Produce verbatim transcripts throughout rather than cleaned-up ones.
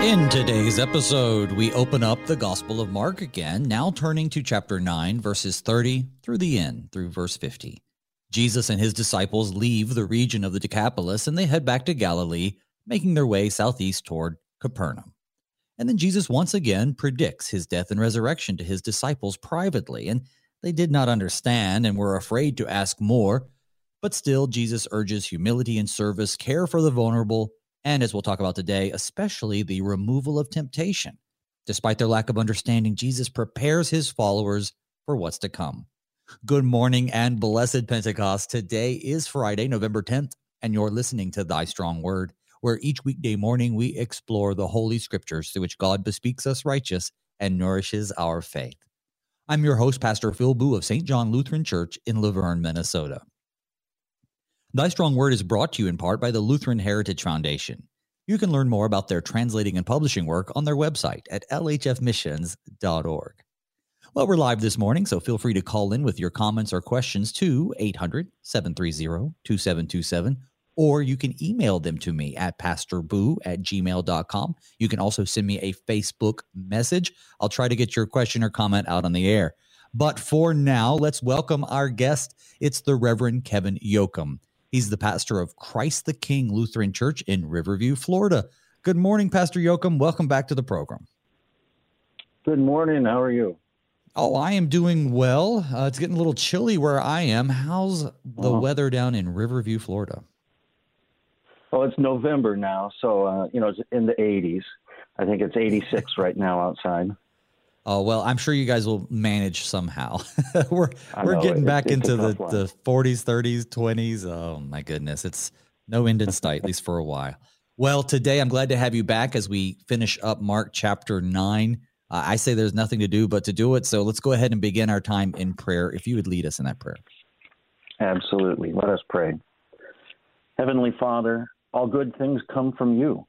In today's episode, we open up the Gospel of Mark again, now turning to chapter nine, verses thirty through the end, through verse fifty. Jesus and his disciples leave the region of the Decapolis, and they head back to Galilee, making their way southeast toward Capernaum. And then Jesus once again predicts his death and resurrection to his disciples privately, and they did not understand and were afraid to ask more, but still Jesus urges humility and service, care for the vulnerable, and as we'll talk about today, especially the removal of temptation. Despite their lack of understanding, Jesus prepares his followers for what's to come. Good morning and blessed Pentecost. Today is Friday, November tenth, and you're listening to Thy Strong Word, where each weekday morning we explore the Holy Scriptures through which God bespeaks us righteous and nourishes our faith. I'm your host, Pastor Phil Boo of Saint John Lutheran Church in Laverne, Minnesota. Thy Strong Word is brought to you in part by the Lutheran Heritage Foundation. You can learn more about their translating and publishing work on their website at L H F missions dot org. Well, we're live this morning, so feel free to call in with your comments or questions to eight hundred, seven three zero, two seven two seven, or you can email them to me at pastorboo at gmail dot com. You can also send me a Facebook message. I'll try to get your question or comment out on the air. But for now, let's welcome our guest. It's the Reverend Kevin Yoakum. He's the pastor of Christ the King Lutheran Church in Riverview, Florida. Good morning, Pastor Yoakum. Welcome back to the program. Good morning. How are you? Oh, I am doing well. Uh, it's getting a little chilly where I am. How's the uh-huh. weather down in Riverview, Florida? Well, it's November now, so, uh, you know, it's in the eighties. I think it's eighty-six right now outside. Oh, well, I'm sure you guys will manage somehow. we're we're getting it, back it, into the, the forties, thirties, twenties. Oh, my goodness. It's no end in sight, at least for a while. Well, today I'm glad to have you back as we finish up Mark chapter nine. Uh, I say there's nothing to do but to do it, so let's go ahead and begin our time in prayer. If you would lead us in that prayer. Absolutely. Let us pray. Heavenly Father, all good things come from you.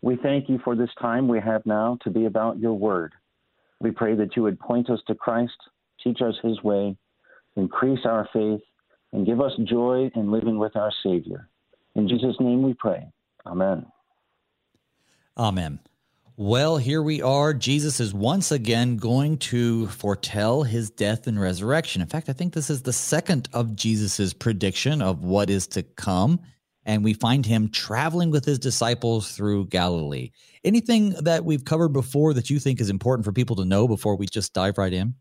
We thank you for this time we have now to be about your word. We pray that you would point us to Christ, teach us his way, increase our faith, and give us joy in living with our Savior. In Jesus' name we pray. Amen. Amen. Well, here we are. Jesus is once again going to foretell his death and resurrection. In fact, I think this is the second of Jesus's prediction of what is to come. And we find him traveling with his disciples through Galilee. Anything that we've covered before that you think is important for people to know before we just dive right in?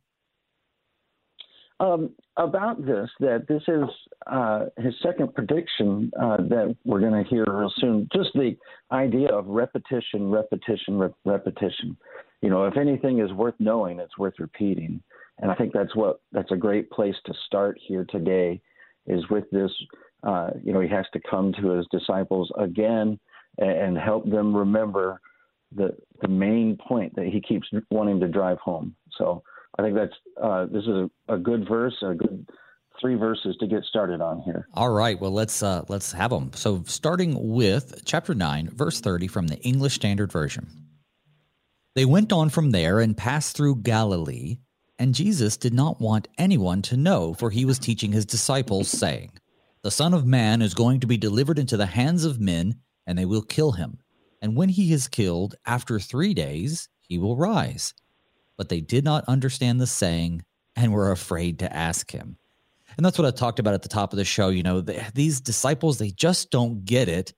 Um, about this, that this is uh, his second prediction uh, that we're going to hear real soon. Just the idea of repetition, repetition, re- repetition. You know, if anything is worth knowing, it's worth repeating. And I think that's what that's a great place to start here today is with this. Uh, you know, he has to come to his disciples again and, and help them remember the the main point that he keeps wanting to drive home. So I think that's uh, this is a, a good verse, a good three verses to get started on here. All right. Well, let's uh, let's have them. So starting with chapter nine, verse thirty from the English Standard Version. They went on from there and passed through Galilee, and Jesus did not want anyone to know, for he was teaching his disciples, saying, "The Son of Man is going to be delivered into the hands of men, and they will kill him. And when he is killed, after three days, he will rise." But they did not understand the saying and were afraid to ask him. And that's what I talked about at the top of the show. You know, the, these disciples, they just don't get it.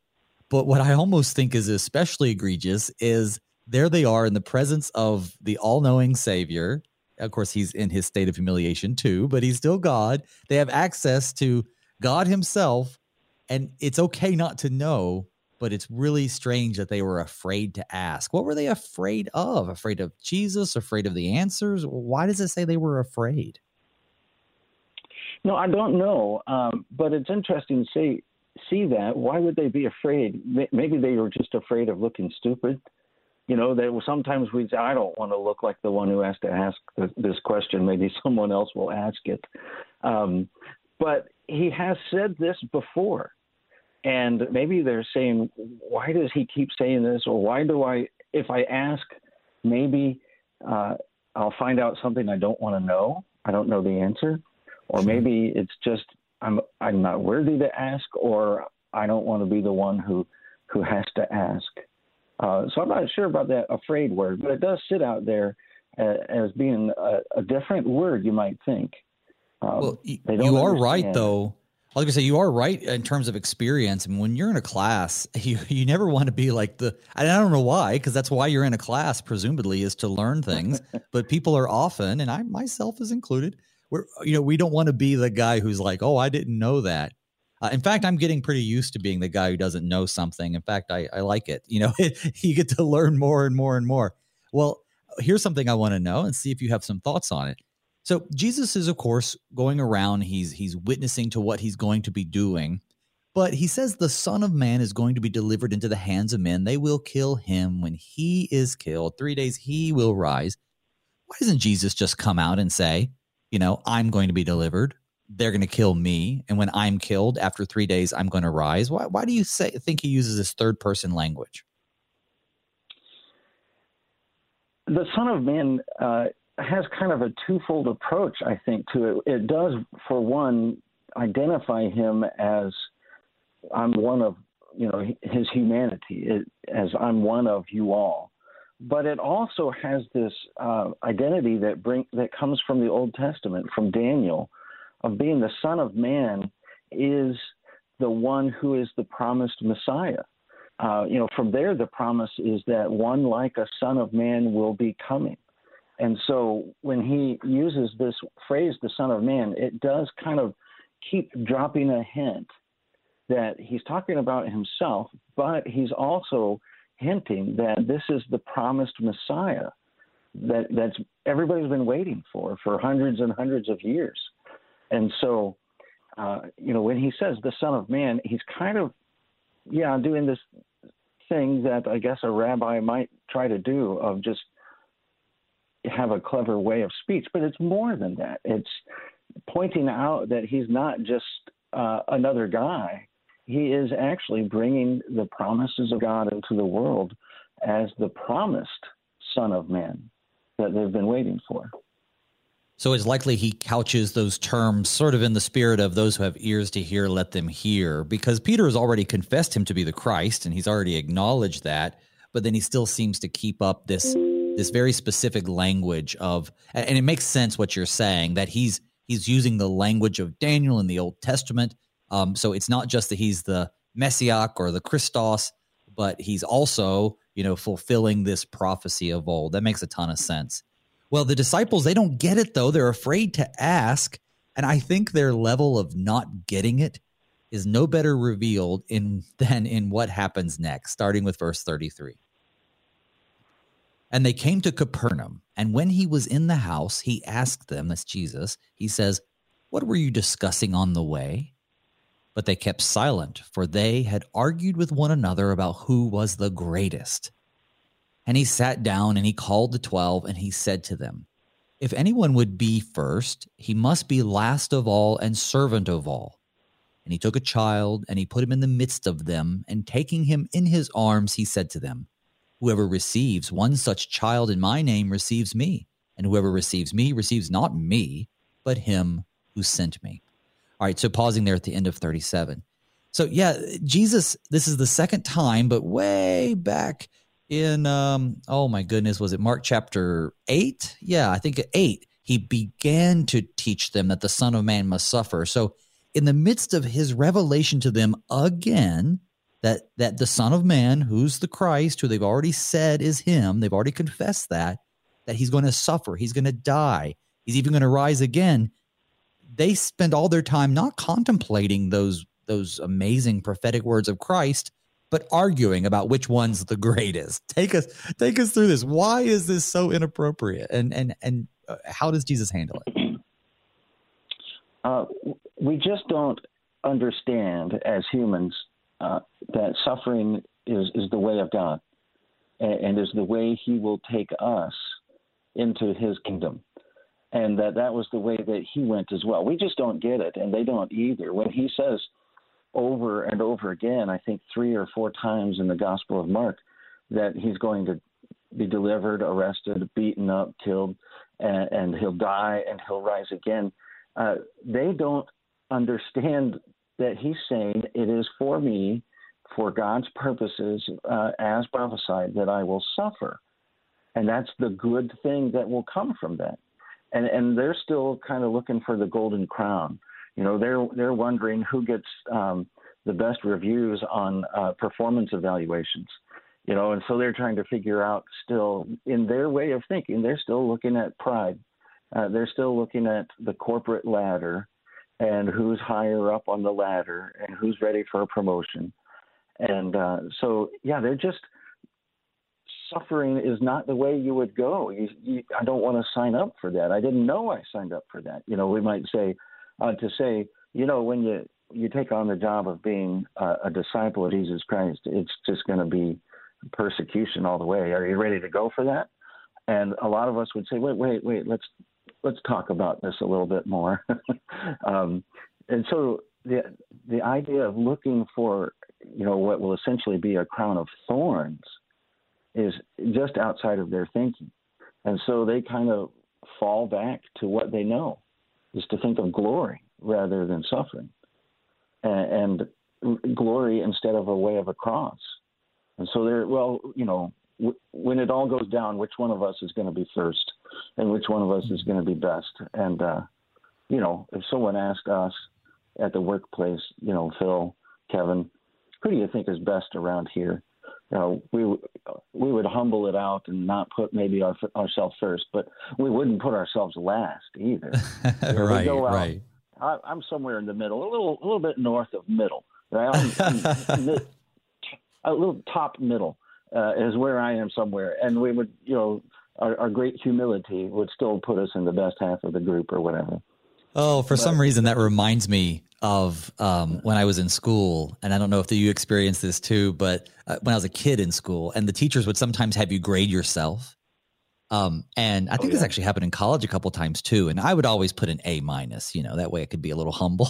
But what I almost think is especially egregious is there they are in the presence of the all-knowing Savior. Of course, he's in his state of humiliation too, but he's still God. They have access to God himself, and it's okay not to know, but it's really strange that they were afraid to ask. What were they afraid of? Afraid of Jesus? Afraid of the answers? Why does it say they were afraid? No, I don't know, um, but it's interesting to see, see that. Why would they be afraid? Maybe they were just afraid of looking stupid. You know, they, sometimes we say, I don't want to look like the one who has to ask th- this question. Maybe someone else will ask it. Um, but he has said this before, and maybe they're saying, why does he keep saying this? Or why do I, if I ask, maybe uh, I'll find out something I don't want to know. I don't know the answer. Or maybe it's just, I'm, I'm not worthy to ask, or I don't want to be the one who, who has to ask. Uh, so I'm not sure about that afraid word, but it does sit out there as, as being a, a different word, you might think. Um, well, you are understand. right, though. I was going to say, you are right in terms of experience. I mean, when you're in a class, you, you never want to be like the – I don't know why, because that's why you're in a class, presumably, is to learn things. But people are often, and I myself is included, we're, you know, we don't want to be the guy who's like, oh, I didn't know that. Uh, in fact, I'm getting pretty used to being the guy who doesn't know something. In fact, I, I like it. You know, you get to learn more and more and more. Well, here's something I want to know and see if you have some thoughts on it. So Jesus is, of course, going around. He's he's witnessing to what he's going to be doing. But he says the Son of Man is going to be delivered into the hands of men. They will kill him. When he is killed, three days he will rise. Why doesn't Jesus just come out and say, you know, I'm going to be delivered. They're going to kill me. And when I'm killed, after three days, I'm going to rise. Why, why do you say, think he uses this third-person language? The Son of Man uh has kind of a twofold approach, I think, to it. It does, for one, identify him as I'm one of, you know, his humanity, it, as I'm one of you all. But it also has this uh, identity that bring that comes from the Old Testament, from Daniel, of being the Son of Man is the one who is the promised Messiah. Uh, you know, from there, the promise is that one like a Son of Man will be coming. And so when he uses this phrase, the Son of Man, it does kind of keep dropping a hint that he's talking about himself, but he's also hinting that this is the promised Messiah that that's everybody's been waiting for, for hundreds and hundreds of years. And so, uh, you know, when he says the Son of Man, he's kind of, yeah, doing this thing that I guess a rabbi might try to do of just have a clever way of speech, but it's more than that. It's pointing out that he's not just uh, another guy. He is actually bringing the promises of God into the world as the promised Son of Man that they've been waiting for. So it's likely he couches those terms sort of in the spirit of those who have ears to hear, let them hear, because Peter has already confessed him to be the Christ, and he's already acknowledged that, but then he still seems to keep up this this very specific language of, and it makes sense what you're saying, that he's he's using the language of Daniel in the Old Testament. Um, so it's not just that he's the Messiach or the Christos, but he's also, you know, fulfilling this prophecy of old. That makes a ton of sense. Well, the disciples, they don't get it, though. They're afraid to ask. And I think their level of not getting it is no better revealed in than in what happens next, starting with verse thirty-three. And they came to Capernaum, and when he was in the house, he asked them, that's Jesus, he says, what were you discussing on the way? But they kept silent, for they had argued with one another about who was the greatest. And he sat down, and he called the twelve, and he said to them, if anyone would be first, he must be last of all and servant of all. And he took a child, and he put him in the midst of them, and taking him in his arms, he said to them, whoever receives one such child in my name receives me, and whoever receives me receives not me, but him who sent me. All right, so pausing there at the end of thirty-seven. So yeah, Jesus, this is the second time, but way back in, um, oh my goodness, was it Mark chapter eight? Yeah, I think eight, he began to teach them that the Son of Man must suffer. So in the midst of his revelation to them again, That that the Son of Man, who's the Christ, who they've already said is him, they've already confessed that, that he's going to suffer, he's going to die, he's even going to rise again. They spend all their time not contemplating those those amazing prophetic words of Christ, but arguing about which one's the greatest. Take us take us through this. Why is this so inappropriate? And and and how does Jesus handle it? Uh, we just don't understand as humans. Uh, that suffering is, is the way of God and, and is the way he will take us into his kingdom. And that that was the way that he went as well. We just don't get it, and they don't either. When he says over and over again, I think three or four times in the Gospel of Mark, that he's going to be delivered, arrested, beaten up, killed, and, and he'll die and he'll rise again. Uh, they don't understand that he's saying it is for me, for God's purposes, uh, as prophesied, that I will suffer. And that's the good thing that will come from that. And and they're still kind of looking for the golden crown. You know, they're they're wondering who gets um, the best reviews on uh, performance evaluations. You know, and so they're trying to figure out still, in their way of thinking, they're still looking at pride. Uh, they're still looking at the corporate ladder and who's higher up on the ladder and who's ready for a promotion. And uh, so, yeah, they're just, suffering is not the way you would go. You, you, I don't want to sign up for that. I didn't know I signed up for that. You know, we might say, uh, to say, you know, when you, you take on the job of being a, a disciple of Jesus Christ, it's just going to be persecution all the way. Are you ready to go for that? And a lot of us would say, wait, wait, wait, let's, let's talk about this a little bit more. um, and so the, the idea of looking for, you know, what will essentially be a crown of thorns is just outside of their thinking. And so they kind of fall back to what they know, is to think of glory rather than suffering, and, and glory instead of a way of a cross. And so they're, well, you know, w- when it all goes down, which one of us is going to be first and which one of us is going to be best? And, uh, you know, if someone asked us at the workplace, you know, Phil, Kevin, who do you think is best around here? You know, we we would humble it out and not put maybe our, ourselves first, but we wouldn't put ourselves last either. You know, right, go out, right. I, I'm somewhere in the middle, a little a little bit north of middle. Right? I'm, I'm mid, a little top middle uh, is where I am somewhere. And we would, you know, our, our great humility would still put us in the best half of the group or whatever. Oh, for but, some reason, that reminds me of um, when I was in school, and I don't know if you experienced this too, but uh, when I was a kid in school, and the teachers would sometimes have you grade yourself. Um, and I think oh, yeah. this actually happened in college a couple times too. And I would always put an A minus, you know, that way I could be a little humble.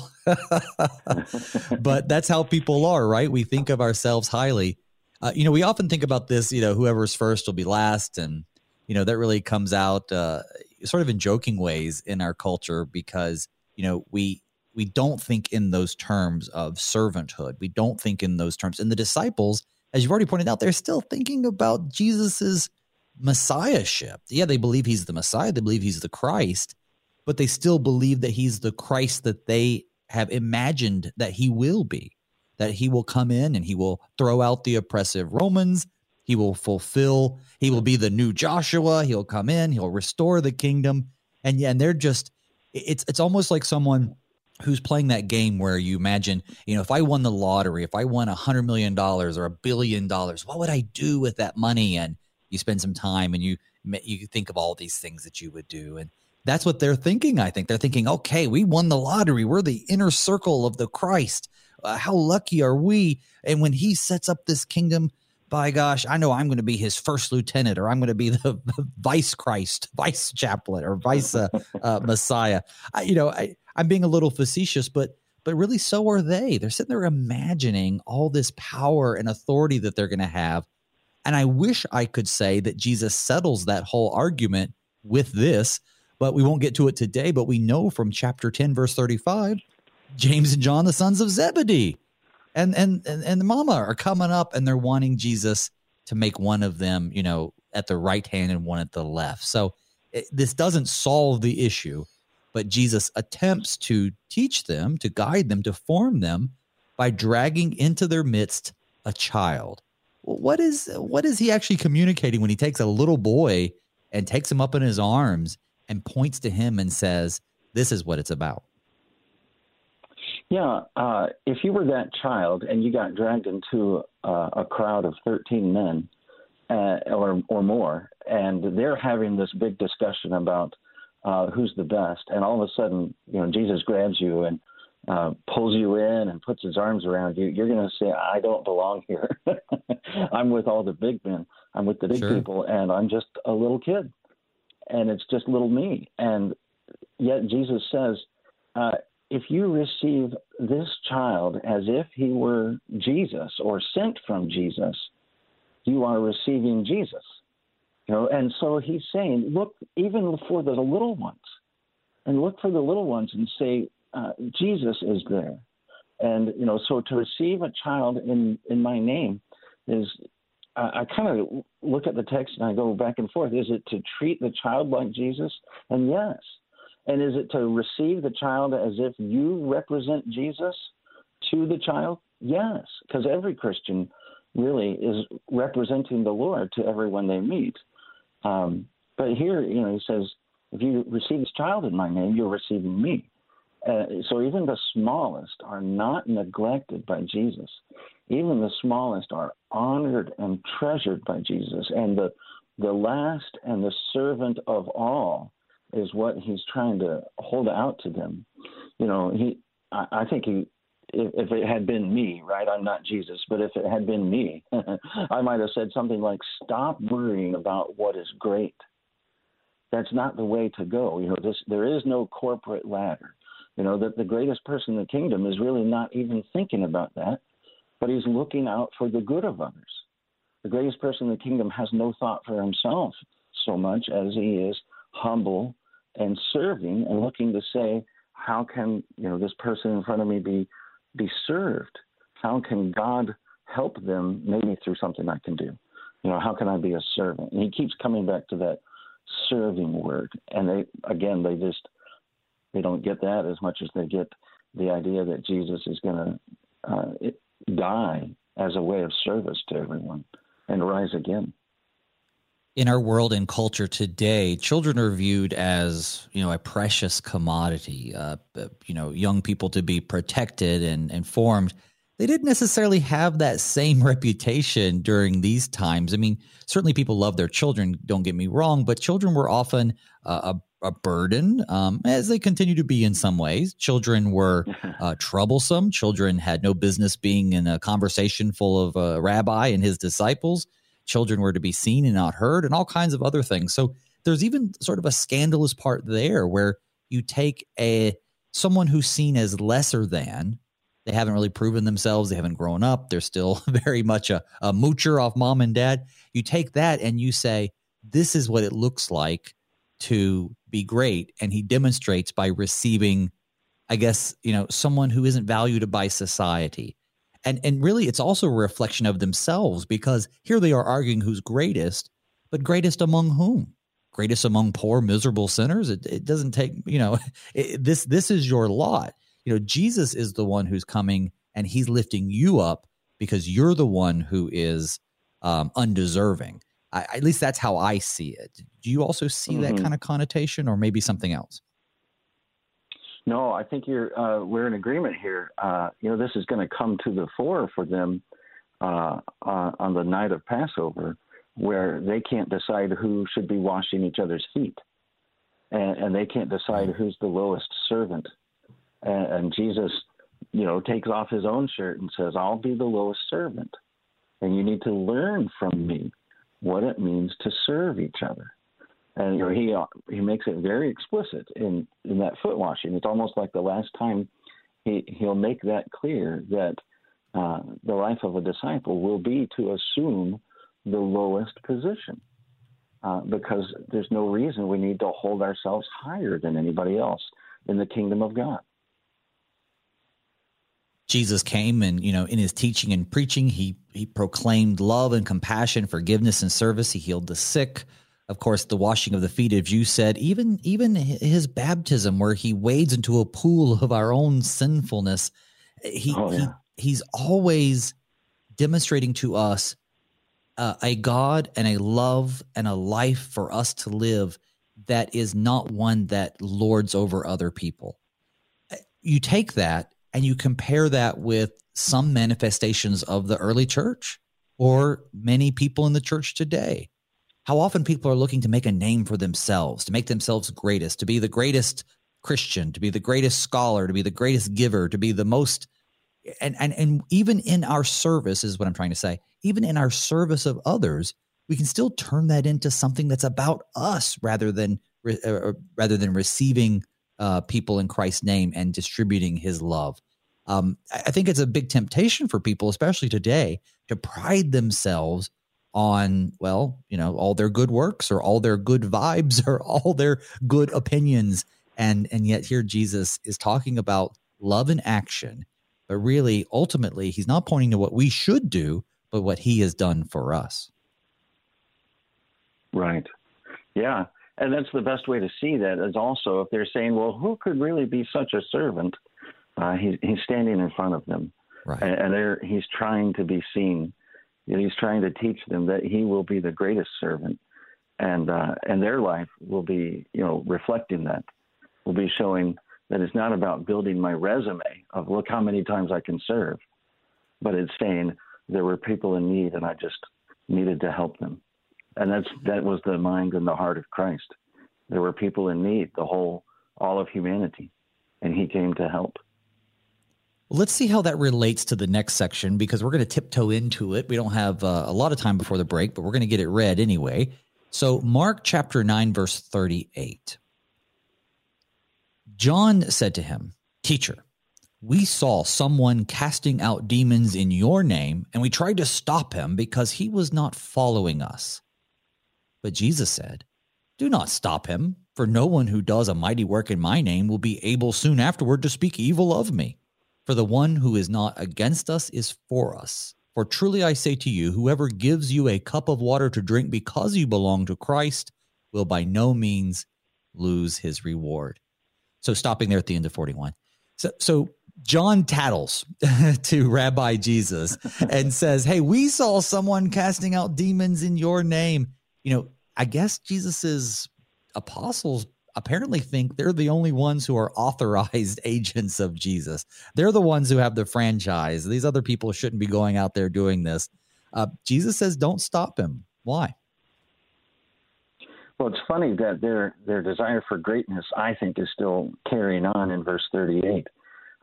But that's how people are, right? We think of ourselves highly. Uh, you know, we often think about this, you know, whoever's first will be last. And, you know, that really comes out uh, sort of in joking ways in our culture because, you know, we we don't think in those terms of servanthood. We don't think in those terms. And the disciples, as you've already pointed out, they're still thinking about Jesus's messiahship. Yeah, they believe he's the Messiah. They believe he's the Christ, but they still believe that he's the Christ that they have imagined that he will be, that he will come in and he will throw out the oppressive Romans. He will fulfill. He will be the new Joshua. He'll come in. He'll restore the kingdom. And yeah, and they're just, it's it's almost like someone who's playing that game where you imagine, you know, if I won the lottery, if I won one hundred million dollars or a billion dollars, what would I do with that money? And you spend some time and you you think of all these things that you would do. And that's what they're thinking, I think. They're thinking, okay, we won the lottery. We're the inner circle of the Christ. Uh, how lucky are we? And when he sets up this kingdom, by gosh, I know I'm going to be his first lieutenant, or I'm going to be the, the vice Christ, vice chaplain, or vice uh, uh, Messiah. I, you know, I, I'm being a little facetious, but but really so are they. They're sitting there imagining all this power and authority that they're going to have. And I wish I could say that Jesus settles that whole argument with this, but we won't get to it today. But we know from chapter ten, verse thirty-five, James and John, the sons of Zebedee, and and and, and the mama are coming up and they're wanting Jesus to make one of them, you know, at the right hand and one at the left. So it, this doesn't solve the issue. But Jesus attempts to teach them, to guide them, to form them by dragging into their midst a child. What is what is he actually communicating when he takes a little boy and takes him up in his arms and points to him and says, this is what it's about? Yeah, uh, if you were that child and you got dragged into uh, a crowd of thirteen men uh, or, or more, and they're having this big discussion about Uh, who's the best? And all of a sudden, you know, Jesus grabs you and uh, pulls you in and puts his arms around you. You're going to say, I don't belong here. I'm with all the big men. I'm with the big sure. people, and I'm just a little kid. And it's just little me. And yet Jesus says, uh, if you receive this child as if he were Jesus or sent from Jesus, you are receiving Jesus. You know, and so he's saying, look, even for the little ones, and look for the little ones and say, uh, Jesus is there. And, you know, so to receive a child in, in my name is, I, I kind of look at the text and I go back and forth. Is it to treat the child like Jesus? And yes. And is it to receive the child as if you represent Jesus to the child? Yes, because every Christian really is representing the Lord to everyone they meet. Um, but here, you know, he says, if you receive this child in my name, you're receiving me. Uh, so even the smallest are not neglected by Jesus. Even the smallest are honored and treasured by Jesus. And the the last and the servant of all is what he's trying to hold out to them. You know, he. I, I think he, if, if it had been me, right, I'm not Jesus, but if it had been me, I might have said something like, stop worrying about what is great. That's not the way to go. You know, this, there is no corporate ladder. You know, that the greatest person in the kingdom is really not even thinking about that, but he's looking out for the good of others. The greatest person in the kingdom has no thought for himself so much as he is humble and serving and looking to say, how can, you know, this person in front of me be be served? How can God help them maybe through something I can do? You know, how can I be a servant? And he keeps coming back to that serving word. And they, again, they just, they don't get that as much as they get the idea that Jesus is going to uh, die as a way of service to everyone and rise again. In our world and culture today, children are viewed as, you know, a precious commodity, uh, you know, young people to be protected and, and formed. They didn't necessarily have that same reputation during these times. I mean, certainly people love their children, don't get me wrong, but children were often uh, a a burden, um, as they continue to be in some ways. Children were uh, troublesome. Children had no business being in a conversation full of a rabbi and his disciples. Children were to be seen and not heard, and all kinds of other things. So there's even sort of a scandalous part there where you take a someone who's seen as lesser than, they haven't really proven themselves, they haven't grown up, they're still very much a, a moocher off mom and dad. You take that and you say, this is what it looks like to be great, and he demonstrates by receiving, I guess, you know, someone who isn't valued by society. And and really, it's also a reflection of themselves, because here they are arguing who's greatest, but greatest among whom? Greatest among poor, miserable sinners? It, it doesn't take, you know, it, this this is your lot. You know, Jesus is the one who's coming, and he's lifting you up because you're the one who is um, undeserving. I, at least that's how I see it. Do you also see mm-hmm. that kind of connotation, or maybe something else? No, I think you're. Uh, we're in agreement here. Uh, you know, this is going to come to the fore for them uh, uh, on the night of Passover, where they can't decide who should be washing each other's feet, and, and they can't decide who's the lowest servant. And, and Jesus, you know, takes off his own shirt and says, "I'll be the lowest servant, and you need to learn from me what it means to serve each other." And you know, he he makes it very explicit in, in that foot washing. It's almost like the last time he, he'll make that clear, that uh, the life of a disciple will be to assume the lowest position, uh, because there's no reason we need to hold ourselves higher than anybody else in the kingdom of God. Jesus came and, you know, in his teaching and preaching, he he proclaimed love and compassion, forgiveness and service. He healed the sick. Of course, the washing of the feet, as you said, even even his baptism, where he wades into a pool of our own sinfulness. He, oh, yeah. he he's always demonstrating to us uh, a God and a love and a life for us to live that is not one that lords over other people. You take that and you compare that with some manifestations of the early church or many people in the church today. How often people are looking to make a name for themselves, to make themselves greatest, to be the greatest Christian, to be the greatest scholar, to be the greatest giver, to be the most and, – and, and even in our service is what I'm trying to say. Even in our service of others, we can still turn that into something that's about us rather than uh, rather than receiving uh, people in Christ's name and distributing his love. Um, I think it's a big temptation for people, especially today, to pride themselves on, well, you know, all their good works or all their good vibes or all their good opinions. And and yet here Jesus is talking about love in action, But really, ultimately, he's not pointing to what we should do, but what he has done for us. Right. Yeah. And that's the best way to see that is also if they're saying, well, who could really be such a servant? Uh, he, he's standing in front of them. Right. And, and they're, he's trying to be seen. He's trying to teach them that he will be the greatest servant. And uh, and their life will be, you know, reflecting that, will be showing that it's not about building my resume of look how many times I can serve, but it's saying there were people in need and I just needed to help them. And that's that was the mind and the heart of Christ. There were people in need, the whole, all of humanity, and he came to help. Well, let's see how that relates to the next section, because we're going to tiptoe into it. We don't have uh, a lot of time before the break, but we're going to get it read anyway. So Mark chapter nine, verse thirty-eight. John said to him, "Teacher, we saw someone casting out demons in your name, and we tried to stop him because he was not following us." But Jesus said, "Do not stop him, for no one who does a mighty work in my name will be able soon afterward to speak evil of me. For the one who is not against us is for us. For truly I say to you, whoever gives you a cup of water to drink because you belong to Christ will by no means lose his reward." So stopping there at the end of forty-one. So, so John tattles to Rabbi Jesus and says, "Hey, we saw someone casting out demons in your name." You know, I guess Jesus's apostles apparently think they're the only ones who are authorized agents of Jesus. They're the ones who have the franchise. These other people shouldn't be going out there doing this. Uh, Jesus says, don't stop him. Why? Well, it's funny that their their desire for greatness, I think, is still carrying on in verse thirty-eight.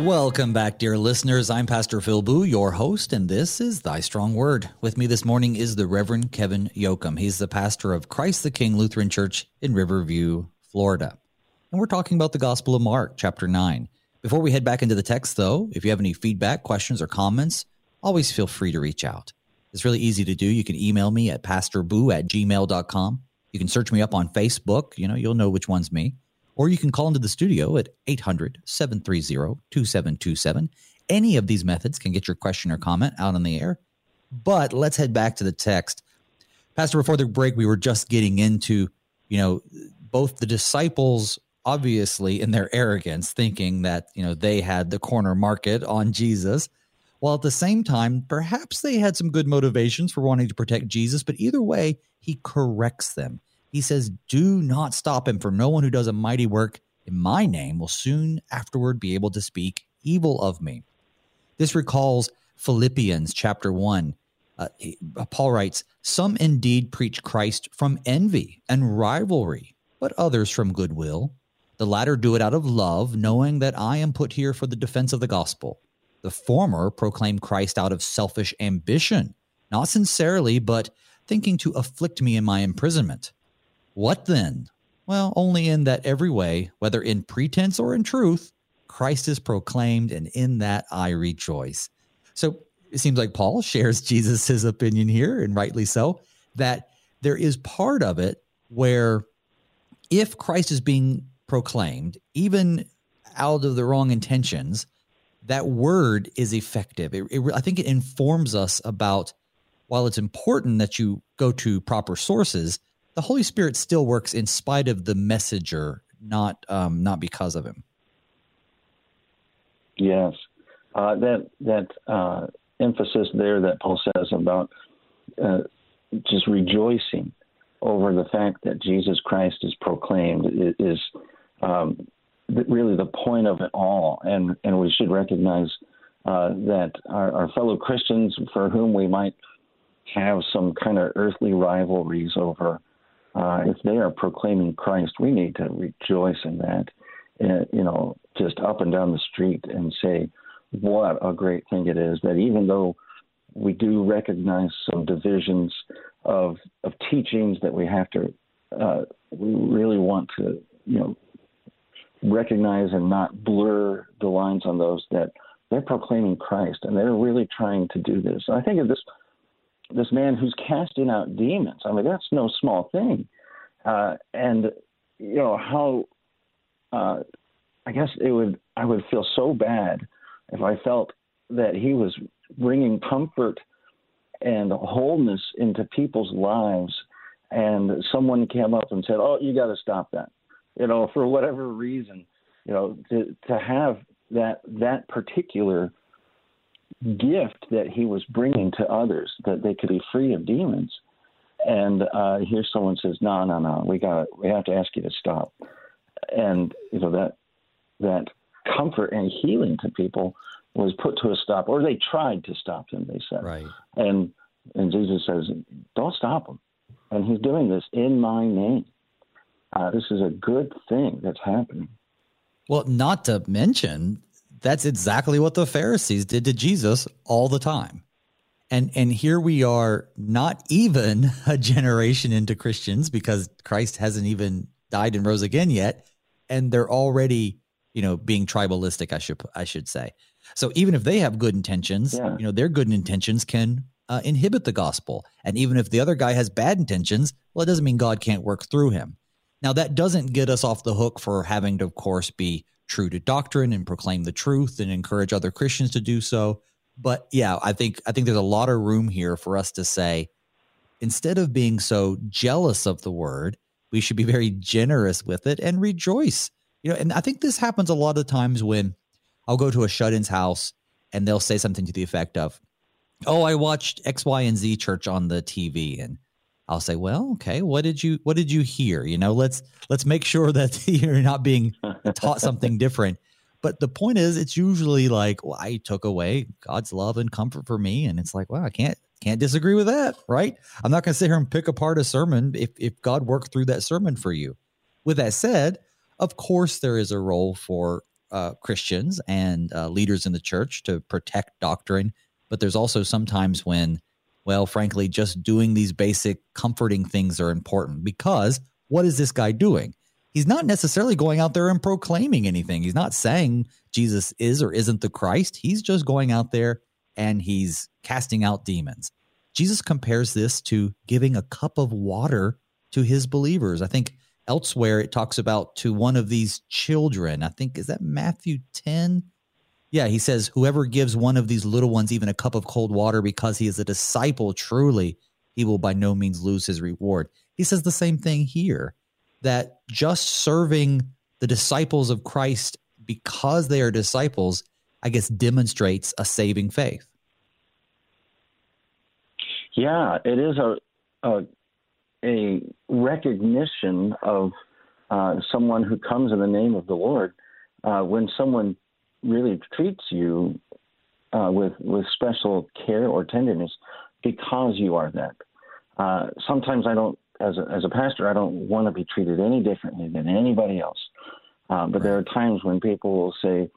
Welcome back, dear listeners. I'm Pastor Phil Boo, your host, and this is Thy Strong Word. With me this morning is the Reverend Kevin Yoakum. He's the pastor of Christ the King Lutheran Church in Riverview, Florida. And we're talking about the Gospel of Mark, chapter nine. Before we head back into the text, though, if you have any feedback, questions, or comments, always feel free to reach out. It's really easy to do. You can email me at pastorboo at gmail dot com. You can search me up on Facebook. You know, you'll know which one's me. Or you can call into the studio at eight hundred, seven three zero, two seven two seven. Any of these methods can get your question or comment out on the air. But let's head back to the text. Pastor, before the break, we were just getting into, you know, both the disciples, obviously, in their arrogance, thinking that, you know, they had the corner market on Jesus, while at the same time, perhaps they had some good motivations for wanting to protect Jesus. But either way, he corrects them. He says, do not stop him, for no one who does a mighty work in my name will soon afterward be able to speak evil of me. This recalls Philippians chapter one. Uh, Paul writes, some indeed preach Christ from envy and rivalry, but others from goodwill. The latter do it out of love, knowing that I am put here for the defense of the gospel. The former proclaim Christ out of selfish ambition, not sincerely, but thinking to afflict me in my imprisonment. What then? Well, only in that every way, whether in pretense or in truth, Christ is proclaimed, and in that I rejoice. So it seems like Paul shares Jesus' opinion here, and rightly so, that there is part of it where if Christ is being proclaimed, even out of the wrong intentions, that word is effective. It, it, I think it informs us about, while it's important that you go to proper sources, the Holy Spirit still works in spite of the messenger, not um, not because of him. Yes, uh, that that uh, emphasis there that Paul says about uh, just rejoicing over the fact that Jesus Christ is proclaimed is um, really the point of it all, and and we should recognize uh, that our, our fellow Christians, for whom we might have some kind of earthly rivalries over, uh, if they are proclaiming Christ, we need to rejoice in that. Uh, you know, just up and down the street and say, what a great thing it is that even though we do recognize some divisions of of teachings that we have to, uh, we really want to, you know, recognize and not blur the lines on those, that they're proclaiming Christ and they're really trying to do this. And I think of this this man who's casting out demons. I mean, that's no small thing, uh, and you know how. Uh, I guess it would. I would feel so bad if I felt that he was bringing comfort and wholeness into people's lives, and someone came up and said, "Oh, you got to stop that," you know, for whatever reason, you know, to to have that that particular gift that he was bringing to others, that they could be free of demons, and uh, here someone says, "No, no, no, we got we have to ask you to stop." And you know that that comfort and healing to people was put to a stop, or they tried to stop them. They said, right. And and Jesus says, "Don't stop them." And he's doing this in my name. Uh, this is a good thing that's happening. Well, not to mention that's exactly what the Pharisees did to Jesus all the time. And and here we are, not even a generation into Christians because Christ hasn't even died and rose again yet, and they're already, you know, being tribalistic, I should I should say. So even if they have good intentions, yeah. you know, their good intentions can uh, inhibit the gospel. And even if the other guy has bad intentions, well, it doesn't mean God can't work through him. Now, that doesn't get us off the hook for having to, of course, be true to doctrine and proclaim the truth and encourage other Christians to do so. But yeah, I think I think there's a lot of room here for us to say, instead of being so jealous of the word, we should be very generous with it and rejoice. You know, and I think this happens a lot of times when I'll go to a shut-in's house and they'll say something to the effect of, "Oh, I watched X, Y, and Z church on the T V," and I'll say, "Well, okay, what did you what did you hear? You know, let's let's make sure that you're not being taught something different." But the point is, it's usually like, "Well, I took away God's love and comfort for me," and it's like, "Well, I can't." Can't disagree with that, right? I'm not going to sit here and pick apart a sermon if, if God worked through that sermon for you. With that said, of course there is a role for uh, Christians and uh, leaders in the church to protect doctrine, but there's also sometimes when, well, frankly, just doing these basic comforting things are important because what is this guy doing? He's not necessarily going out there and proclaiming anything. He's not saying Jesus is or isn't the Christ. He's just going out there and he's casting out demons. Jesus compares this to giving a cup of water to his believers. I think elsewhere it talks about to one of these children. I think, is that Matthew ten? Yeah, he says, "Whoever gives one of these little ones even a cup of cold water because he is a disciple, truly, he will by no means lose his reward." He says the same thing here, that just serving the disciples of Christ because they are disciples, I guess, demonstrates a saving faith. Yeah, it is a a, a recognition of uh, someone who comes in the name of the Lord. Uh, when someone really treats you uh, with with special care or tenderness, because you are that. Uh, sometimes I don't, as a, as a pastor, I don't want to be treated any differently than anybody else. Uh, but there are times when people will say,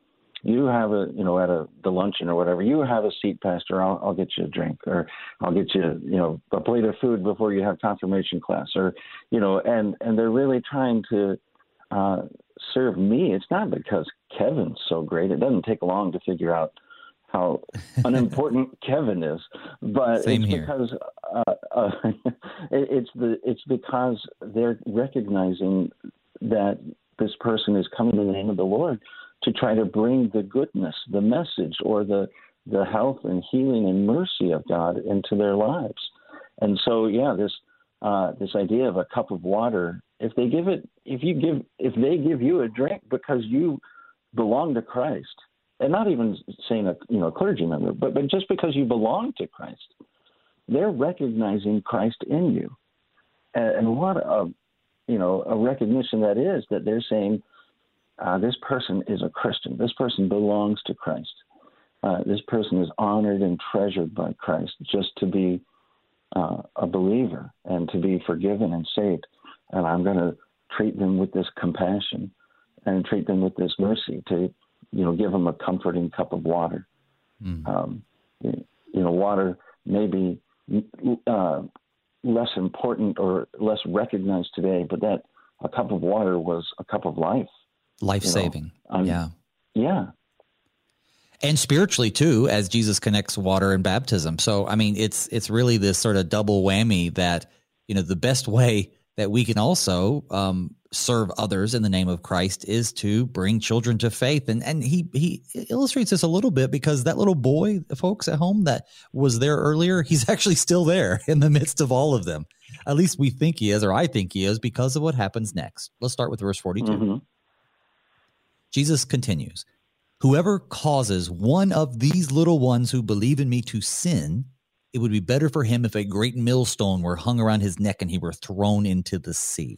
"You have a, you know, at a the luncheon or whatever, you have a seat, Pastor. I'll, I'll get you a drink, or I'll get you, you know, a plate of food before you have confirmation class," or, you know, and, and they're really trying to uh, serve me. It's not because Kevin's so great. It doesn't take long to figure out how unimportant Kevin is, but Same it's here. because uh, uh, it, it's the it's because they're recognizing that this person is coming in the name of the Lord to try to bring the goodness, the message, or the the health and healing and mercy of God into their lives. And so, yeah, this uh, this idea of a cup of water, if they give it, if you give, if they give you a drink because you belong to Christ, and not even saying a you know a clergy member, but but just because you belong to Christ, they're recognizing Christ in you, and, and what a you know a recognition that is, that they're saying uh, this person is a Christian, this person belongs to Christ, uh, this person is honored and treasured by Christ just to be uh, a believer and to be forgiven and saved, and I'm going to treat them with this compassion and treat them with this mercy to, you know, give them a comforting cup of water. Mm. Um, you know, water may be uh, less important or less recognized today, but that a cup of water was a cup of life. Life-saving, um, yeah. Yeah. And spiritually, too, as Jesus connects water and baptism. So, I mean, it's it's really this sort of double whammy that, you know, the best way that we can also um, serve others in the name of Christ is to bring children to faith. And and he he illustrates this a little bit because that little boy, folks at home, that was there earlier, he's actually still there in the midst of all of them. At least we think he is, or I think he is, because of what happens next. Let's start with verse forty-two. Mm-hmm. Jesus continues, "Whoever causes one of these little ones who believe in me to sin, it would be better for him if a great millstone were hung around his neck and he were thrown into the sea.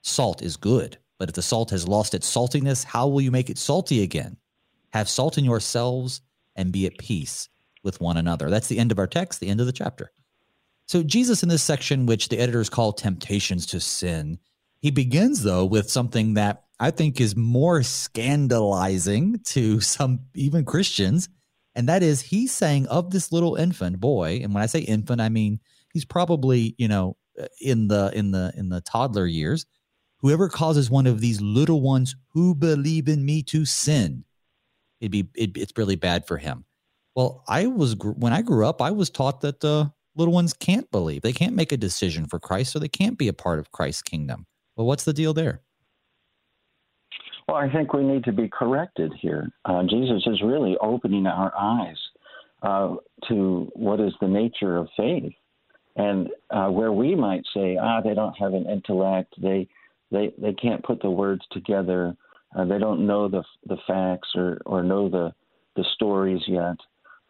Salt is good, but if the salt has lost its saltiness, how will you make it salty again? Have salt in yourselves and be at peace with one another." That's the end of our text, the end of the chapter. So Jesus, in this section, which the editors call temptations to sin, he begins, though, with something that I think is more scandalizing to some, even Christians, and that is he's saying of this little infant boy, and when I say infant, I mean he's probably, you know, in the in the in the toddler years, "Whoever causes one of these little ones who believe in me to sin, it'd be it, it's really bad for him." Well, I was when I grew up, I was taught that uh, little ones can't believe, they can't make a decision for Christ, so they can't be a part of Christ's kingdom. Well, what's the deal there? Well, I think we need to be corrected here. Uh, Jesus is really opening our eyes uh, to what is the nature of faith, and uh, where we might say, "Ah, they don't have an intellect. They." They they can't put the words together. Uh, they don't know the the facts or, or know the the stories yet."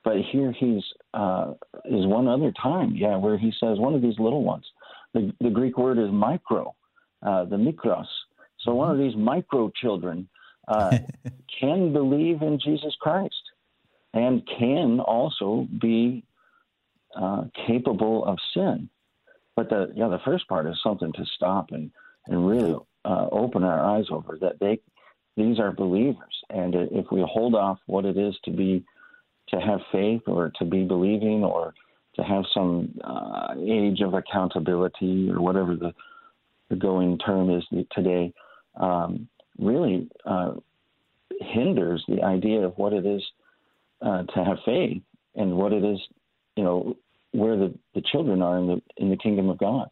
But here he's uh, is one other time, yeah, where he says one of these little ones. The the Greek word is micro, uh, the mikros. So one of these micro children uh, can believe in Jesus Christ and can also be uh, capable of sin. But the yeah the first part is something to stop and. And really uh, open our eyes over that they these are believers, and if we hold off what it is to be to have faith or to be believing or to have some uh, age of accountability or whatever the, the going term is today, um, really uh, hinders the idea of what it is uh, to have faith and what it is, you know, where the, the children are in the in the kingdom of God.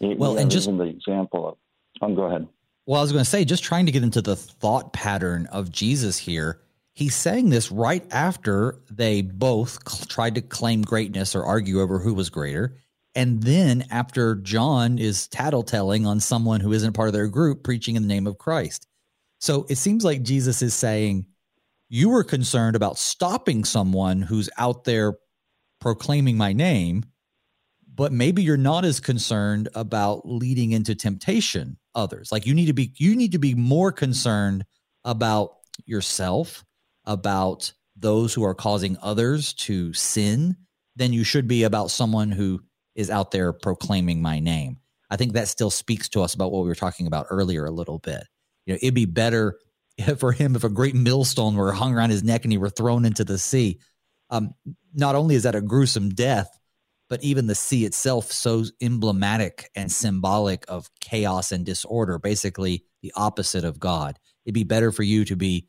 It, well, and just the example of, um, go ahead. Well, I was going to say, just trying to get into the thought pattern of Jesus here. He's saying this right after they both cl- tried to claim greatness or argue over who was greater. And then after John is tattletelling on someone who isn't part of their group, preaching in the name of Christ. So it seems like Jesus is saying, you were concerned about stopping someone who's out there proclaiming my name, but maybe you're not as concerned about leading into temptation others. Like you need to be, you need to be more concerned about yourself, about those who are causing others to sin, than you should be about someone who is out there proclaiming my name. I think that still speaks to us about what we were talking about earlier a little bit. You know, it'd be better for him if a great millstone were hung around his neck and he were thrown into the sea. Um, not only is that a gruesome death, but even the sea itself so emblematic and symbolic of chaos and disorder, basically the opposite of God. It'd be better for you to be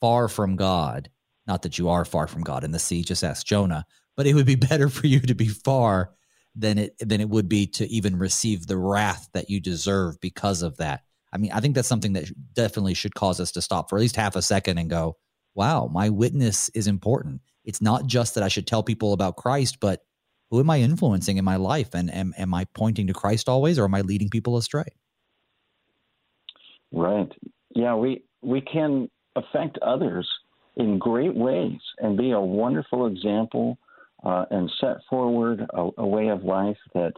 far from God. Not that you are far from God in the sea, just ask Jonah, but it would be better for you to be far than it than it would be to even receive the wrath that you deserve because of that. I mean, I think that's something that definitely should cause us to stop for at least half a second and go, wow, my witness is important. It's not just that I should tell people about Christ, but who am I influencing in my life? And am, am I pointing to Christ always, or am I leading people astray? Right. Yeah, we, we can affect others in great ways and be a wonderful example uh, and set forward a, a way of life that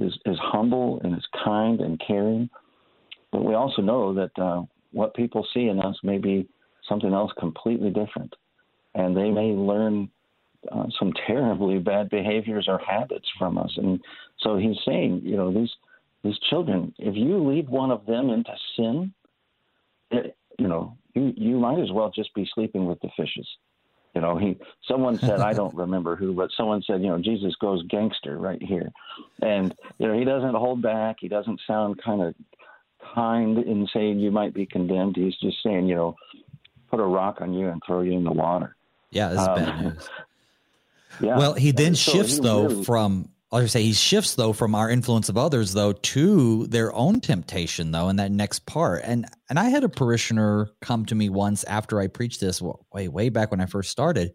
is, is humble and is kind and caring. But we also know that uh, what people see in us may be something else completely different, and they may learn uh, some terribly bad behaviors or habits from us. And so he's saying, you know, these these children, if you lead one of them into sin, it, you know, you, you might as well just be sleeping with the fishes. You know, he someone said, I don't remember who, but someone said, you know, Jesus goes gangster right here. And, you know, he doesn't hold back. He doesn't sound kind of kind in saying you might be condemned. He's just saying, you know, put a rock on you and throw you in the water. Yeah, that's um, bad news. Yeah. Well, he then so shifts, he though, really, from I'll just say he shifts, though, from our influence of others, though, to their own temptation, though, in that next part. And and I had a parishioner come to me once after I preached this, well, way, way back when I first started,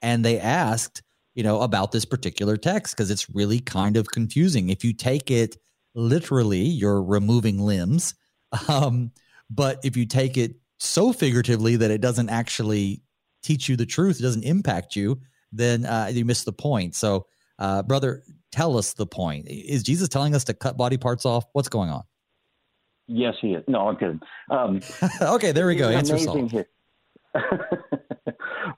and they asked, you know, about this particular text because it's really kind of confusing. If you take it literally, you're removing limbs. Um, but if you take it so figuratively that it doesn't actually teach you the truth, it doesn't impact you, then uh, you miss the point. So, uh, brother, tell us the point. Is Jesus telling us to cut body parts off? What's going on? Yes, he is. No, I'm kidding. Um, okay, there we go. Answer solved.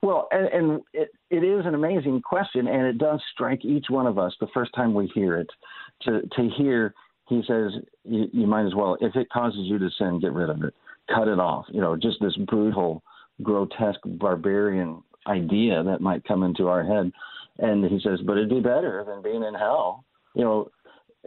Well, and, and it, it is an amazing question, and it does strike each one of us the first time we hear it. To to hear, he says, you, you might as well, if it causes you to sin, get rid of it, cut it off. You know, just this brutal, grotesque, barbarian idea that might come into our head. And he says, but it'd be better than being in hell. You know,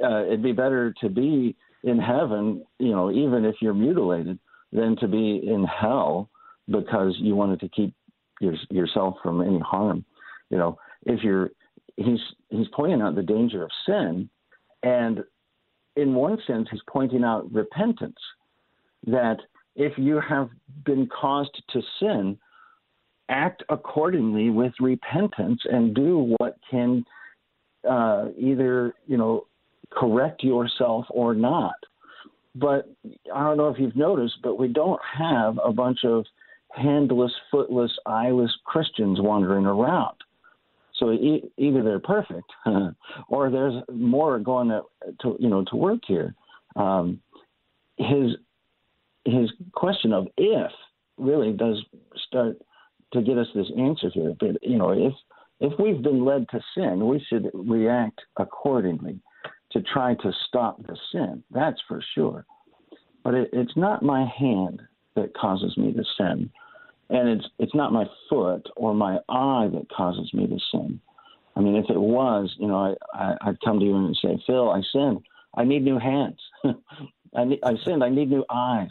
uh, it'd be better to be in heaven, you know, even if you're mutilated, than to be in hell because you wanted to keep your, yourself from any harm. You know, if you're, he's he's pointing out the danger of sin. And in one sense, he's pointing out repentance, that if you have been caused to sin, act accordingly with repentance and do what can uh, either, you know, correct yourself or not. But I don't know if you've noticed, but we don't have a bunch of handless, footless, eyeless Christians wandering around. So e- either they're perfect, or there's more going to, to you know to work here. Um, his his question of if really does start to get us this answer here. But you know, if if we've been led to sin, we should react accordingly to try to stop the sin. That's for sure. But it, it's not my hand that causes me to sin. And it's it's not my foot or my eye that causes me to sin. I mean, if it was, you know, I, I, I'd come to you and say, Phil, I sinned. I need new hands. I, need, I sinned. I need new eyes.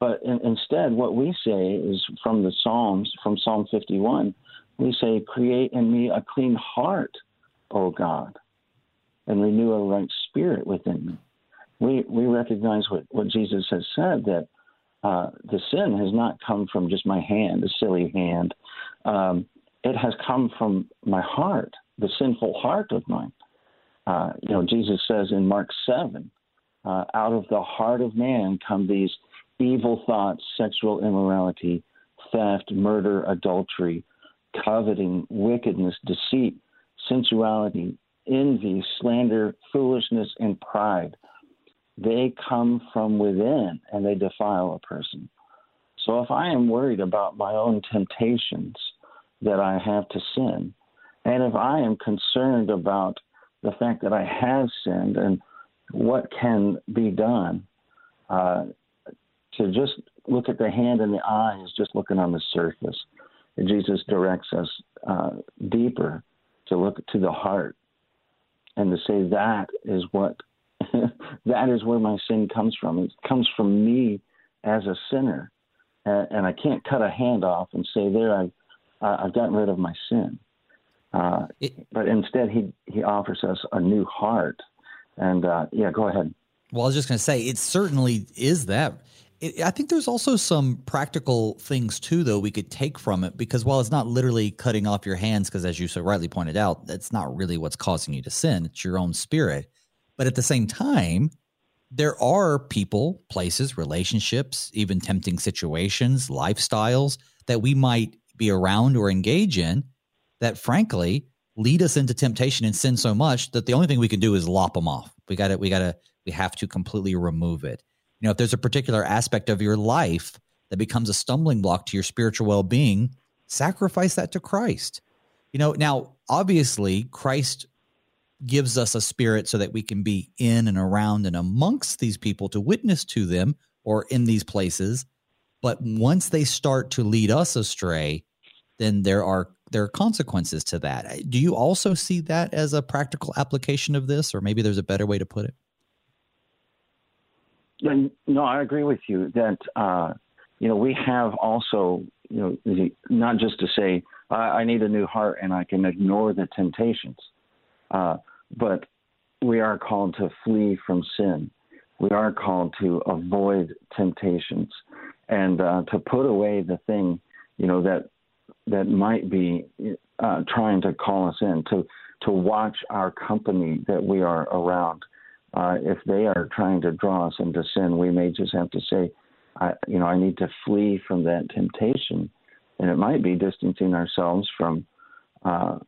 But in, instead, what we say is from the Psalms, from Psalm fifty-one, we say, create in me a clean heart, O God, and renew a right spirit within me. We, we recognize what, what Jesus has said, that Uh, the sin has not come from just my hand, a silly hand. Um, it has come from my heart, the sinful heart of mine. Uh, you know, Jesus says in Mark seven, uh, out of the heart of man come these evil thoughts, sexual immorality, theft, murder, adultery, coveting, wickedness, deceit, sensuality, envy, slander, foolishness, and pride. They come from within and they defile a person. So if I am worried about my own temptations that I have to sin, and if I am concerned about the fact that I have sinned and what can be done, uh, to just look at the hand and the eye is just looking on the surface. And Jesus directs us uh, deeper to look to the heart and to say that is what that is where my sin comes from. It comes from me as a sinner, and, and I can't cut a hand off and say, there, I've, uh, I've gotten rid of my sin. Uh, it, but instead, he, he offers us a new heart. And uh, yeah, go ahead. Well, I was just going to say, it certainly is that. It, I think there's also some practical things, too, though, we could take from it, because while it's not literally cutting off your hands, because as you so rightly pointed out, that's not really what's causing you to sin. It's your own spirit. But at the same time, there are people, places, relationships, even tempting situations, lifestyles that we might be around or engage in that, frankly, lead us into temptation and sin so much that the only thing we can do is lop them off. We got to, we got to, we have to completely remove it. You know, if there's a particular aspect of your life that becomes a stumbling block to your spiritual well-being, sacrifice that to Christ. You know, now, obviously, Christ gives us a spirit so that we can be in and around and amongst these people to witness to them or in these places. But once they start to lead us astray, then there are there are consequences to that. Do you also see that as a practical application of this, or maybe there's a better way to put it? No, I agree with you that, uh, you know, we have also, you know, not just to say, I, I need a new heart and I can ignore the temptations, uh, but we are called to flee from sin. We are called to avoid temptations and uh, to put away the thing, you know, that that might be uh, trying to call us in, to, to watch our company that we are around. Uh, if they are trying to draw us into sin, we may just have to say, I, you know, I need to flee from that temptation. And it might be distancing ourselves from, uh,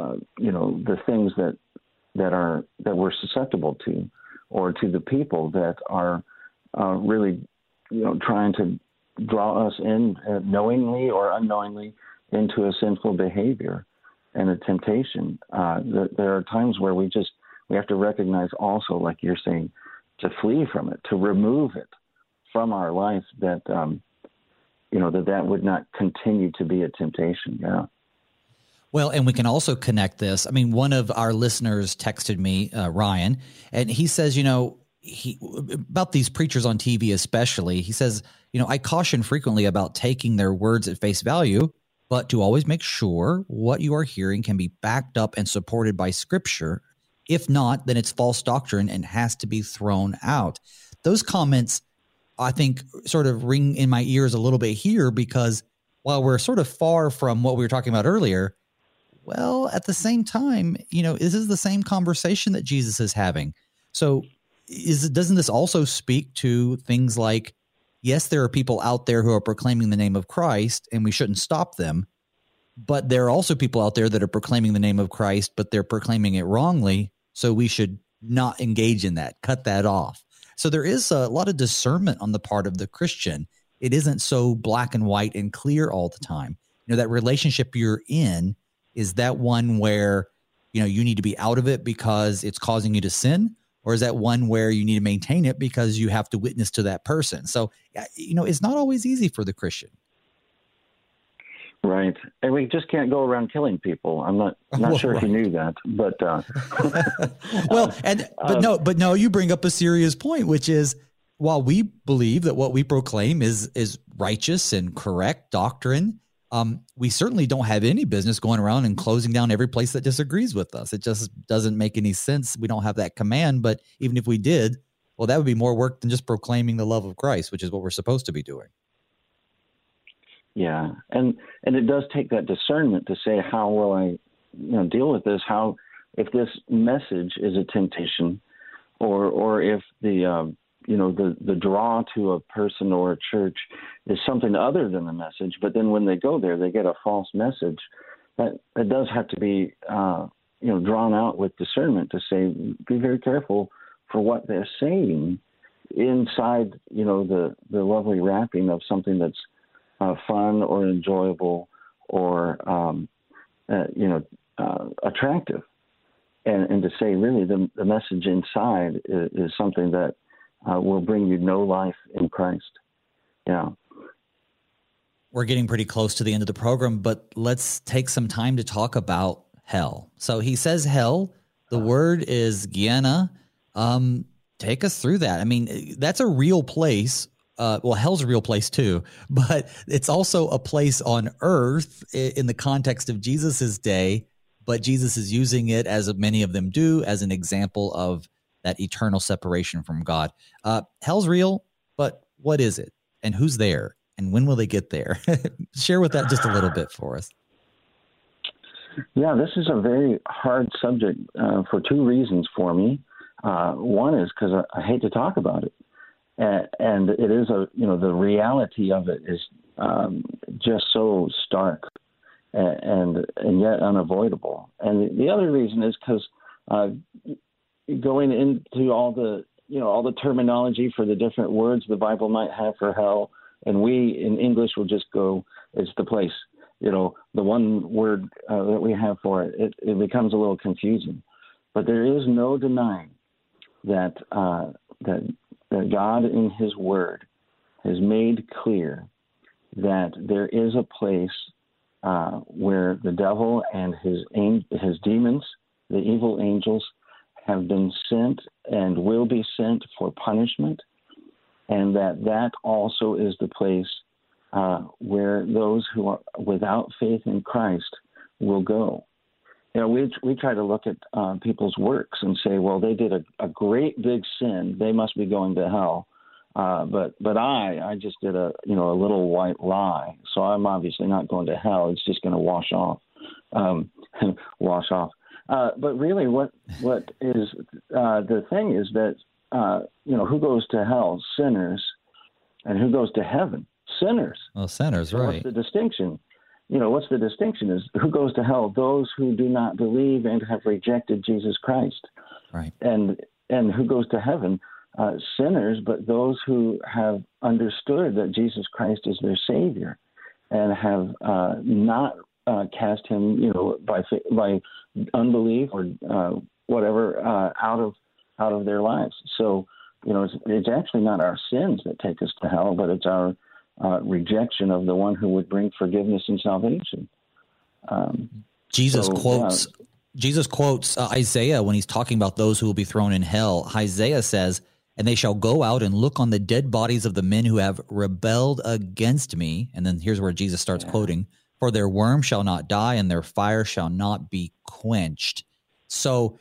uh, you know, the things that that are that we're susceptible to, or to the people that are uh, really, you know, trying to draw us in uh, knowingly or unknowingly into a sinful behavior and a temptation. Uh, th- there are times where we just We have to recognize also, like you're saying, to flee from it, to remove it from our life, that, um, you know, that that would not continue to be a temptation. Yeah. Well, and we can also connect this. I mean, one of our listeners texted me, uh, Ryan, and he says, you know, he about these preachers on T V especially, he says, you know, I caution frequently about taking their words at face value, but to always make sure what you are hearing can be backed up and supported by Scripture. If not, then it's false doctrine and has to be thrown out. Those comments, I think, sort of ring in my ears a little bit here, because while we're sort of far from what we were talking about earlier, well, at the same time, you know, this is the same conversation that Jesus is having. So is doesn't this also speak to things like, yes, there are people out there who are proclaiming the name of Christ and we shouldn't stop them, but there are also people out there that are proclaiming the name of Christ, but they're proclaiming it wrongly, so we should not engage in that, cut that off. So there is a lot of discernment on the part of the Christian. It isn't so black and white and clear all the time. You know, that relationship you're in, is that one where, you know, you need to be out of it because it's causing you to sin? Or is that one where you need to maintain it because you have to witness to that person? So, you know, it's not always easy for the Christian. Right. And we just can't go around killing people. I'm not not well, sure right. if you knew that, but uh, well, and but um, no, but no, you bring up a serious point, which is while we believe that what we proclaim is is righteous and correct doctrine, um, we certainly don't have any business going around and closing down every place that disagrees with us. It just doesn't make any sense. We don't have that command, but even if we did, well, that would be more work than just proclaiming the love of Christ, which is what we're supposed to be doing. Yeah. And, and it does take that discernment to say, how will I, you know, deal with this? How, if this message is a temptation, or, or if the, um, you know, the, the draw to a person or a church is something other than the message, but then when they go there, they get a false message. That, that does have to be, uh, you know, drawn out with discernment to say, be very careful for what they're saying inside, you know, the, the lovely wrapping of something that's, Uh, fun or enjoyable or, um, uh, you know, uh, attractive. and, and to say really the, the message inside is, is something that uh, will bring you no life in Christ. Yeah. We're getting pretty close to the end of the program, but let's take some time to talk about hell. So he says hell. The word is Gehenna. Um, take us through that. I mean, that's a real place. Uh, well, hell's a real place too, but it's also a place on earth in the context of Jesus's day. But Jesus is using it, as many of them do, as an example of that eternal separation from God. Uh, hell's real, but what is it? And who's there? And when will they get there? Share with that just a little bit for us. Yeah, this is a very hard subject uh, for two reasons for me. Uh, one is because I, I hate to talk about it. And, and it is a, you know, the reality of it is um, just so stark and, and and yet unavoidable. And the other reason is because uh, going into all the, you know, all the terminology for the different words the Bible might have for hell, and we in English will just go, it's the place, you know, the one word uh, that we have for it, it, it becomes a little confusing. But there is no denying that, uh, that that God in his word has made clear that there is a place uh, where the devil and his, his demons, the evil angels, have been sent and will be sent for punishment. And that that also is the place uh, where those who are without faith in Christ will go. You know, we we try to look at uh, people's works and say, well, they did a, a great big sin, they must be going to hell. Uh, but but I I just did a you know a little white lie, so I'm obviously not going to hell. It's just going to wash off, um, wash off. Uh, but really, what what is uh, the thing is that. Uh, you know, who goes to hell? Sinners. And who goes to heaven? Sinners. Well, sinners, so right. What's the distinction? You know, what's the distinction is who goes to hell? Those who do not believe and have rejected Jesus Christ. Right. And and who goes to heaven? Uh, sinners, but those who have understood that Jesus Christ is their Savior and have uh, not uh, cast him, you know, by by unbelief or uh, whatever uh, out of out of their lives. So, you know, it's, it's actually not our sins that take us to hell, but it's our uh, rejection of the one who would bring forgiveness and salvation. Um, Jesus so, quotes uh, Jesus quotes uh, Isaiah when he's talking about those who will be thrown in hell. Isaiah says, "And they shall go out and look on the dead bodies of the men who have rebelled against me." And then here's where Jesus starts yeah. quoting, "For their worm shall not die, and their fire shall not be quenched." So,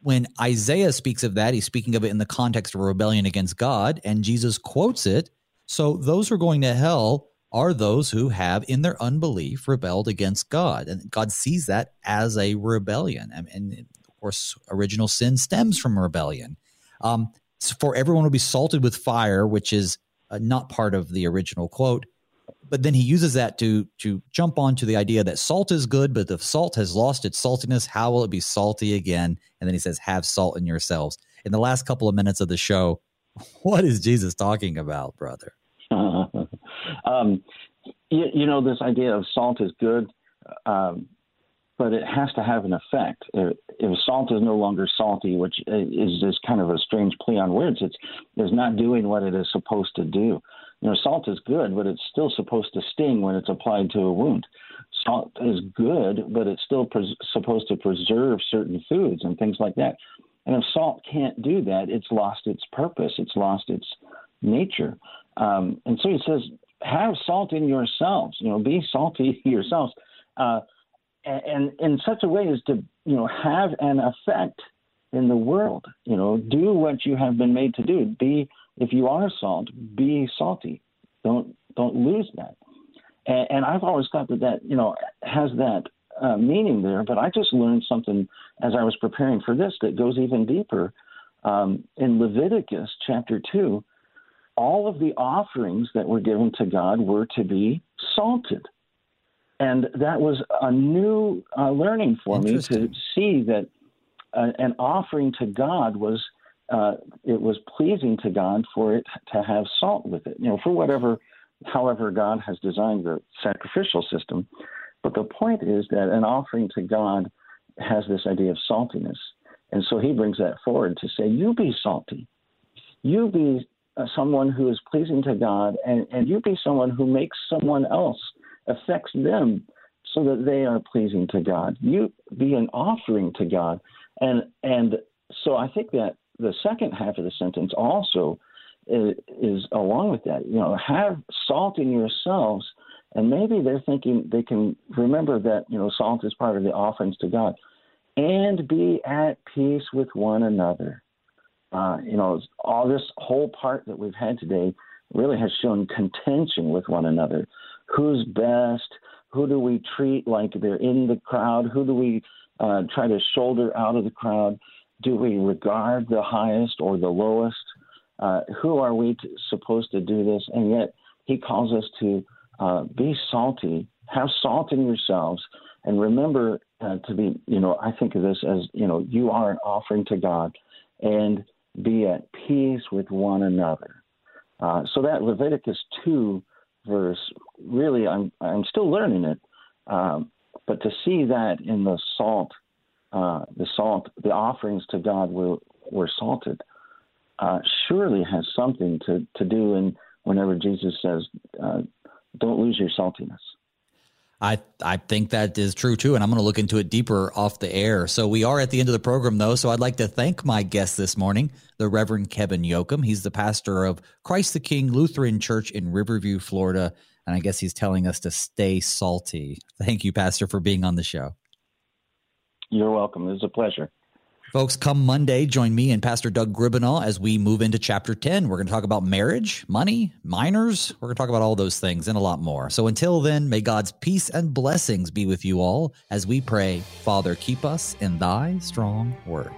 when Isaiah speaks of that, he's speaking of it in the context of a rebellion against God, and Jesus quotes it. So those who are going to hell are those who have, in their unbelief, rebelled against God. And God sees that as a rebellion. And, of course, original sin stems from rebellion. Um, for everyone will be salted with fire, which is uh, not part of the original quote. But then he uses that to to jump onto the idea that salt is good, but if salt has lost its saltiness, how will it be salty again? And then he says, have salt in yourselves. In the last couple of minutes of the show, what is Jesus talking about, brother? Uh, um, you, you know, this idea of salt is good, um, but it has to have an effect. If, if salt is no longer salty, which is just kind of a strange play on words, it's, it's not doing what it is supposed to do. You know, salt is good, but it's still supposed to sting when it's applied to a wound. Salt is good, but it's still pres- supposed to preserve certain foods and things like that. And if salt can't do that, it's lost its purpose. It's lost its nature. Um, and so he says, have salt in yourselves. You know, be salty yourselves. Uh, and, and in such a way as to, you know, have an effect in the world. You know, do what you have been made to do. Be If you are salt, be salty. Don't don't lose that. And, and I've always thought that that, you know, has that uh, meaning there. But I just learned something as I was preparing for this that goes even deeper. Um, in Leviticus chapter two, all of the offerings that were given to God were to be salted. And that was a new uh, learning for me to see that uh, an offering to God was Uh, it was pleasing to God for it to have salt with it, you know, for whatever, however God has designed the sacrificial system. But the point is that an offering to God has this idea of saltiness. And so he brings that forward to say, you be salty. You be uh, someone who is pleasing to God, and, and you be someone who makes someone else, affects them so that they are pleasing to God. You be an offering to God. And and so I think that the second half of the sentence also is, is along with that. You know, have salt in yourselves. And maybe they're thinking they can remember that, you know, salt is part of the offerings to God. And be at peace with one another. Uh, you know, all this whole part that we've had today really has shown contention with one another. Who's best? Who do we treat like they're in the crowd? Who do we uh, try to shoulder out of the crowd? Do we regard the highest or the lowest? Uh, who are we t- supposed to do this? And yet he calls us to uh, be salty, have salt in yourselves, and remember uh, to be, you know, I think of this as, you know, you are an offering to God, and be at peace with one another. Uh, so that Leviticus two verse, really, I'm I'm still learning it, um, but to see that in the salt, uh, the salt, the offerings to God were were salted, uh, surely has something to, to do in whenever Jesus says, uh, don't lose your saltiness. I, I think that is true, too, and I'm going to look into it deeper off the air. So we are at the end of the program, though, so I'd like to thank my guest this morning, the Reverend Kevin Yoakum. He's the pastor of Christ the King Lutheran Church in Riverview, Florida, and I guess he's telling us to stay salty. Thank you, Pastor, for being on the show. You're welcome. It was a pleasure. Folks, come Monday, join me and Pastor Doug Gribbenau as we move into Chapter ten. We're going to talk about marriage, money, minors. We're going to talk about all those things and a lot more. So until then, may God's peace and blessings be with you all as we pray, Father, keep us in Thy strong word.